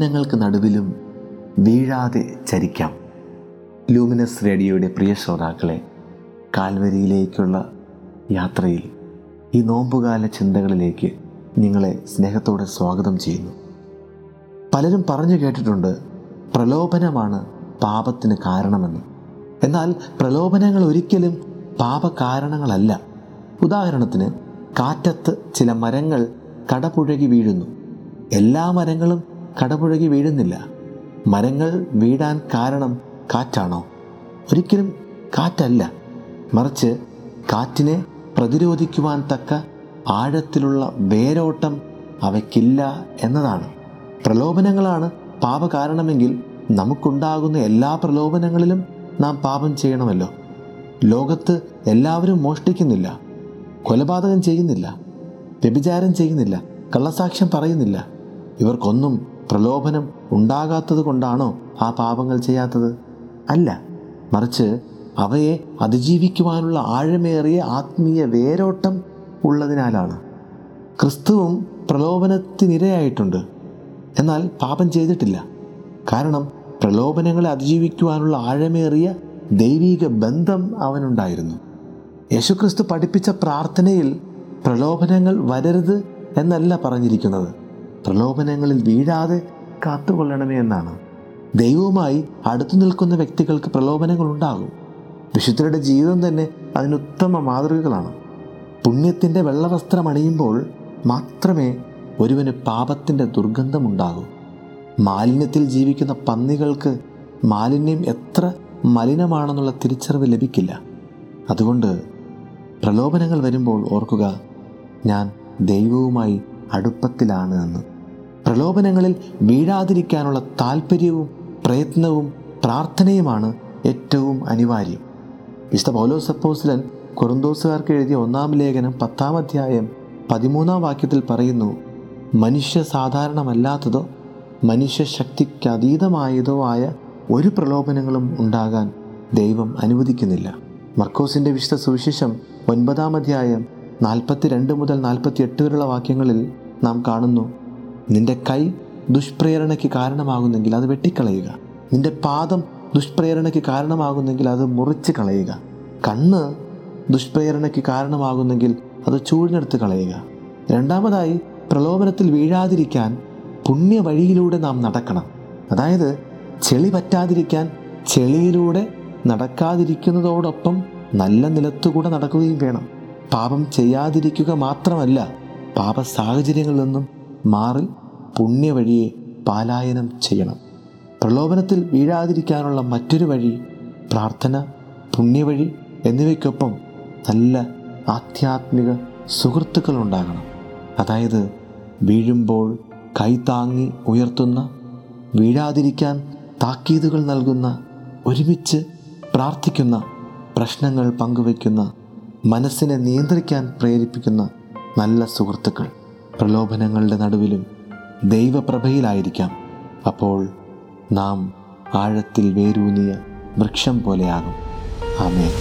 പീഡനങ്ങൾക്ക് നടുവിലും വീഴാതെ ചരിക്കാം. ലൂമിനസ് റേഡിയോയുടെ പ്രിയ ശ്രോതാക്കളെ, കാൽവരിയിലേക്കുള്ള യാത്രയിൽ ഈ നോമ്പുകാല ചിന്തകളിലേക്ക് നിങ്ങളെ സ്നേഹത്തോടെ സ്വാഗതം ചെയ്യുന്നു. പലരും പറഞ്ഞു കേട്ടിട്ടുണ്ട് പ്രലോഭനമാണ് പാപത്തിന് കാരണമെന്ന്. എന്നാൽ പ്രലോഭനങ്ങൾ ഒരിക്കലും പാപകാരണങ്ങളല്ല. ഉദാഹരണത്തിന്, കാറ്റത്ത് ചില മരങ്ങൾ കടപുഴകി വീഴുന്നു. എല്ലാ മരങ്ങളും കടപുഴകി വീഴുന്നില്ല. മരങ്ങൾ വീഴാൻ കാരണം കാറ്റാണോ? ഒരിക്കലും കാറ്റല്ല, മറിച്ച് കാറ്റിനെ പ്രതിരോധിക്കുവാൻ തക്ക ആഴത്തിലുള്ള വേരോട്ടം അവയ്ക്കില്ല എന്നതാണ്. പ്രലോഭനങ്ങളാണ് പാപകാരണമെങ്കിൽ നമുക്കുണ്ടാകുന്ന എല്ലാ പ്രലോഭനങ്ങളിലും നാം പാപം ചെയ്യണമല്ലോ. ലോകത്ത് എല്ലാവരും മോഷ്ടിക്കുന്നില്ല, കൊലപാതകം ചെയ്യുന്നില്ല, വ്യഭിചാരം ചെയ്യുന്നില്ല, കള്ളസാക്ഷ്യം പറയുന്നില്ല. ഇവർക്കൊന്നും പ്രലോഭനം ഉണ്ടാകാത്തത് കൊണ്ടാണോ ആ പാപങ്ങൾ ചെയ്യാത്തത്? അല്ല, മറിച്ച് അവയെ അതിജീവിക്കുവാനുള്ള ആഴമേറിയ ആത്മീയ വേരോട്ടം ഉള്ളതിനാലാണ്. ക്രിസ്തുവും പ്രലോഭനത്തിനിരയായിട്ടുണ്ട്, എന്നാൽ പാപം ചെയ്തിട്ടില്ല. കാരണം പ്രലോഭനങ്ങളെ അതിജീവിക്കുവാനുള്ള ആഴമേറിയ ദൈവീക ബന്ധം അവനുണ്ടായിരുന്നു. യേശുക്രിസ്തു പഠിപ്പിച്ച പ്രാർത്ഥനയിൽ പ്രലോഭനങ്ങൾ വരരുത് എന്നല്ല പറഞ്ഞിരിക്കുന്നത്, പ്രലോഭനങ്ങളിൽ വീഴാതെ കാത്തുകൊള്ളണമേ എന്നാണ്. ദൈവവുമായി അടുത്തു നിൽക്കുന്ന വ്യക്തികൾക്ക് പ്രലോഭനങ്ങൾ ഉണ്ടാകും. വിശുദ്ധരുടെ ജീവിതം തന്നെ അതിനുത്തമ മാതൃകകളാണ്. പുണ്യത്തിൻ്റെ വെള്ളവസ്ത്രം അണിയുമ്പോൾ മാത്രമേ ഒരുവന് പാപത്തിൻ്റെ ദുർഗന്ധമുണ്ടാകൂ. മാലിന്യത്തിൽ ജീവിക്കുന്ന പന്നികൾക്ക് മാലിന്യം എത്ര മലിനമാണെന്നുള്ള തിരിച്ചറിവ് ലഭിക്കില്ല. അതുകൊണ്ട് പ്രലോഭനങ്ങൾ വരുമ്പോൾ ഓർക്കുക, ഞാൻ ദൈവവുമായി അടുപ്പത്തിലാണ് എന്ന്. പ്രലോഭനങ്ങളിൽ വീഴാതിരിക്കാനുള്ള താല്പര്യവും പ്രയത്നവും പ്രാർത്ഥനയുമാണ് ഏറ്റവും അനിവാര്യം. വിശുദ്ധ പൗലോസ് അപ്പോസ്തലൻ കൊറിന്തോസുകാർക്ക് എഴുതിയ 1-ാം ലേഖനം 10-ാം അധ്യായം 13-ാം വാക്യത്തിൽ പറയുന്നു, മനുഷ്യ സാധാരണമല്ലാത്തതോ മനുഷ്യശക്തിക്കതീതമായതോ ആയ ഒരു പ്രലോഭനങ്ങളും ഉണ്ടാകാൻ ദൈവം അനുവദിക്കുന്നില്ല. മർക്കോസിൻ്റെ വിശുദ്ധ സുവിശേഷം 9-ാം അധ്യായം 42 മുതൽ 48 വരെയുള്ള വാക്യങ്ങളിൽ നാം കാണുന്നു, നിന്റെ കൈ ദുഷ്പ്രേരണയ്ക്ക് കാരണമാകുന്നെങ്കിൽ അത് വെട്ടിക്കളയുക, നിന്റെ പാദം ദുഷ്പ്രേരണയ്ക്ക് കാരണമാകുന്നെങ്കിൽ അത് മുറിച്ച് കളയുക, കണ്ണ് ദുഷ്പ്രേരണയ്ക്ക് കാരണമാകുന്നെങ്കിൽ അത് ചൂഴ്ന്നെടുത്ത് കളയുക. രണ്ടാമതായി, പ്രലോഭനത്തിൽ വീഴാതിരിക്കാൻ പുണ്യ വഴിയിലൂടെ നാം നടക്കണം. അതായത്, ചെളി പറ്റാതിരിക്കാൻ ചെളിയിലൂടെ നടക്കാതിരിക്കുന്നതോടൊപ്പം നല്ല നിലത്തുകൂടെ നടക്കുകയും വേണം. പാപം ചെയ്യാതിരിക്കുക മാത്രമല്ല, പാപ സാഹചര്യങ്ങളിൽ നിന്നും മാറി പുണ്യ വഴിയെ പാലായനം ചെയ്യണം. പ്രലോഭനത്തിൽ വീഴാതിരിക്കാനുള്ള മറ്റൊരു വഴി പ്രാർത്ഥന, പുണ്യവഴി എന്നിവയ്ക്കൊപ്പം നല്ല ആധ്യാത്മിക സുഹൃത്തുക്കളുണ്ടാകണം. അതായത്, വീഴുമ്പോൾ കൈതാങ്ങി ഉയർത്തുന്ന, വീഴാതിരിക്കാൻ താക്കീതുകൾ നൽകുന്ന, ഒരുമിച്ച് പ്രാർത്ഥിക്കുന്ന, പ്രശ്നങ്ങൾ പങ്കുവയ്ക്കുന്ന, മനസ്സിനെ നിയന്ത്രിക്കാൻ പ്രേരിപ്പിക്കുന്ന നല്ല സുഹൃത്തുക്കൾ. പ്രലോഭനങ്ങളുടെ നടുവിലും ദൈവപ്രഭയിലായിരിക്കാം. അപ്പോൾ നാം ആഴത്തിൽ വേരൂന്നിയ വൃക്ഷം പോലെയാകും. ആമേൻ.